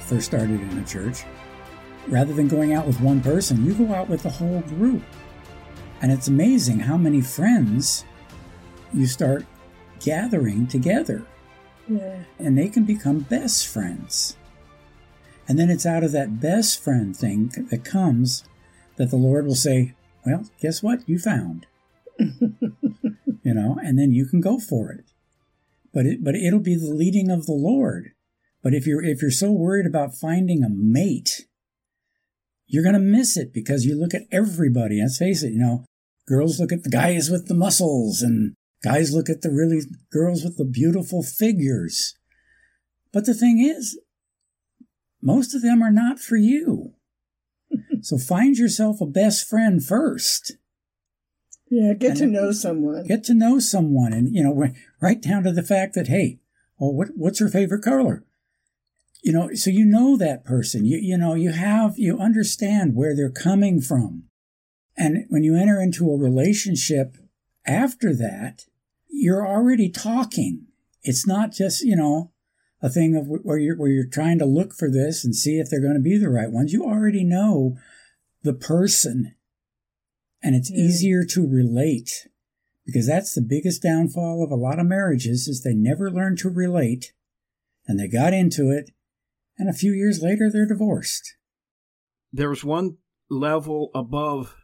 first started in a church, rather than going out with one person, you go out with the whole group. And it's amazing how many friends you start gathering together. Yeah. And they can become best friends. And then it's out of that best friend thing that comes that the Lord will say, well, guess what? You found. And then you can go for it. But it'll be the leading of the Lord. But if you're so worried about finding a mate, you're going to miss it because you look at everybody. Let's face it, girls look at the guys with the muscles and guys look at the really girls with the beautiful figures. But the thing is, most of them are not for you. So find yourself a best friend first. Yeah, get to know someone. And, right down to the fact that, hey, what's her favorite color? So that person. You understand where they're coming from. And when you enter into a relationship after that, you're already talking. It's not just, a thing of where you're trying to look for this and see if they're going to be the right ones. You already know the person. And it's easier to relate, because that's the biggest downfall of a lot of marriages is they never learn to relate, and they got into it, and a few years later they're divorced. There's one level above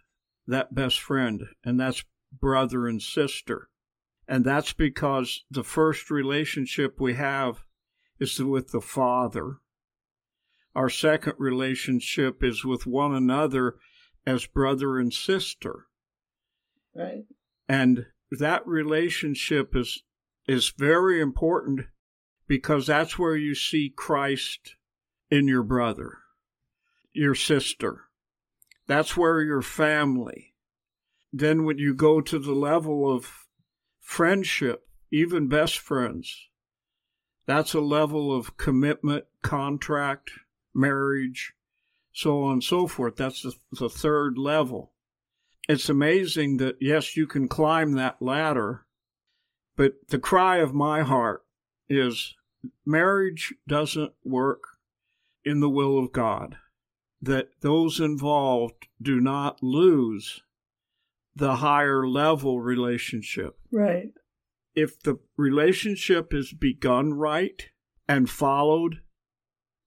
that best friend, and that's brother and sister. And that's because the first relationship we have is with the Father. Our second relationship is with one another as brother and sister. Right. And that relationship is very important, because that's where you see Christ in your brother, your sister. That's where your family. Then when you go to the level of friendship, even best friends, that's a level of commitment, contract, marriage, so on and so forth. That's the third level. It's amazing that, yes, you can climb that ladder, but the cry of my heart is marriage doesn't work in the will of God, that those involved do not lose the higher level relationship. Right. If the relationship is begun right and followed,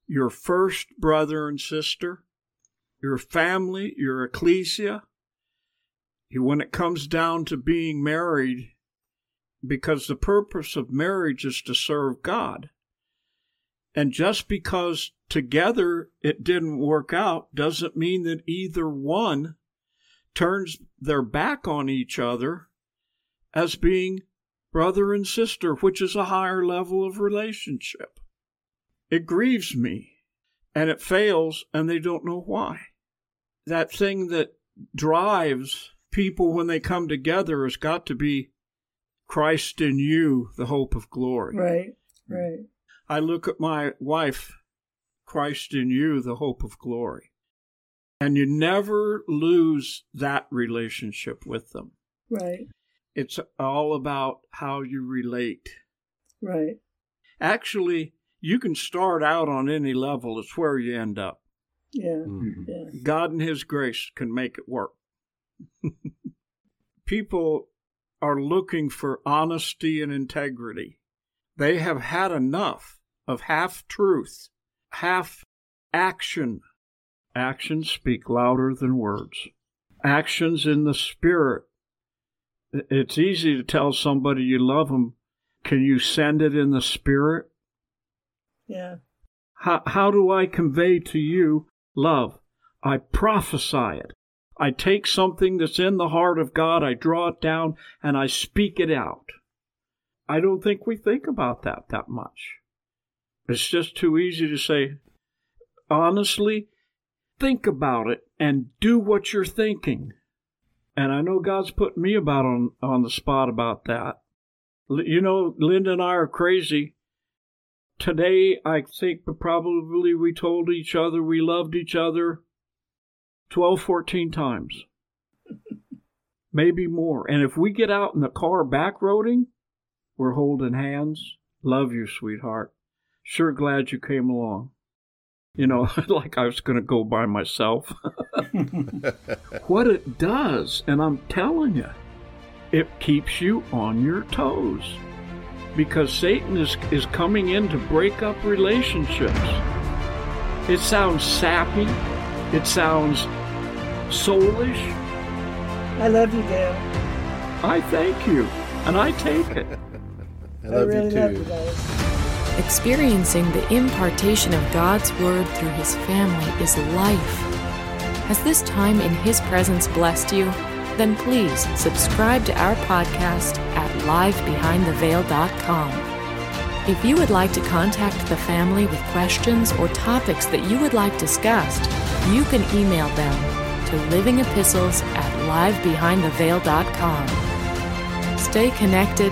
your first brother and sister, your family, your ecclesia, when it comes down to being married, because the purpose of marriage is to serve God. And just because together it didn't work out doesn't mean that either one turns their back on each other as being brother and sister, which is a higher level of relationship. It grieves me, and it fails, and they don't know why. That thing that drives people when they come together has got to be Christ in you, the hope of glory. Right, right. I look at my wife, Christ in you, the hope of glory. And you never lose that relationship with them. Right. It's all about how you relate. Right. Actually, you can start out on any level. It's where you end up. Yeah. Mm-hmm. Yeah. God in His grace can make it work. People are looking for honesty and integrity. They have had enough of half-truth, half-action. Actions speak louder than words. Actions in the Spirit. It's easy to tell somebody you love them. Can you send it in the Spirit? Yeah. How do I convey to you love? I prophesy it. I take something that's in the heart of God, I draw it down, and I speak it out. I don't think we think about that much. It's just too easy to say, honestly, think about it and do what you're thinking. And I know God's put me about on the spot about that. You know, Linda and I are crazy. Today, I think probably we told each other we loved each other 12, 14 times. Maybe more. And if we get out in the car back-roading, we're holding hands. Love you, sweetheart. Sure glad you came along. You know, like I was going to go by myself. What it does, and I'm telling you, it keeps you on your toes. Because Satan is coming in to break up relationships. It sounds sappy. It sounds soulish. I love you, Dale. I thank you, and I take it. I love you too. Experiencing the impartation of God's Word through His family is life. Has this time in His presence blessed you? Then please subscribe to our podcast at livebehindtheveil.com. If you would like to contact the family with questions or topics that you would like discussed, you can email them to livingepistles@livebehindtheveil.com. Stay connected,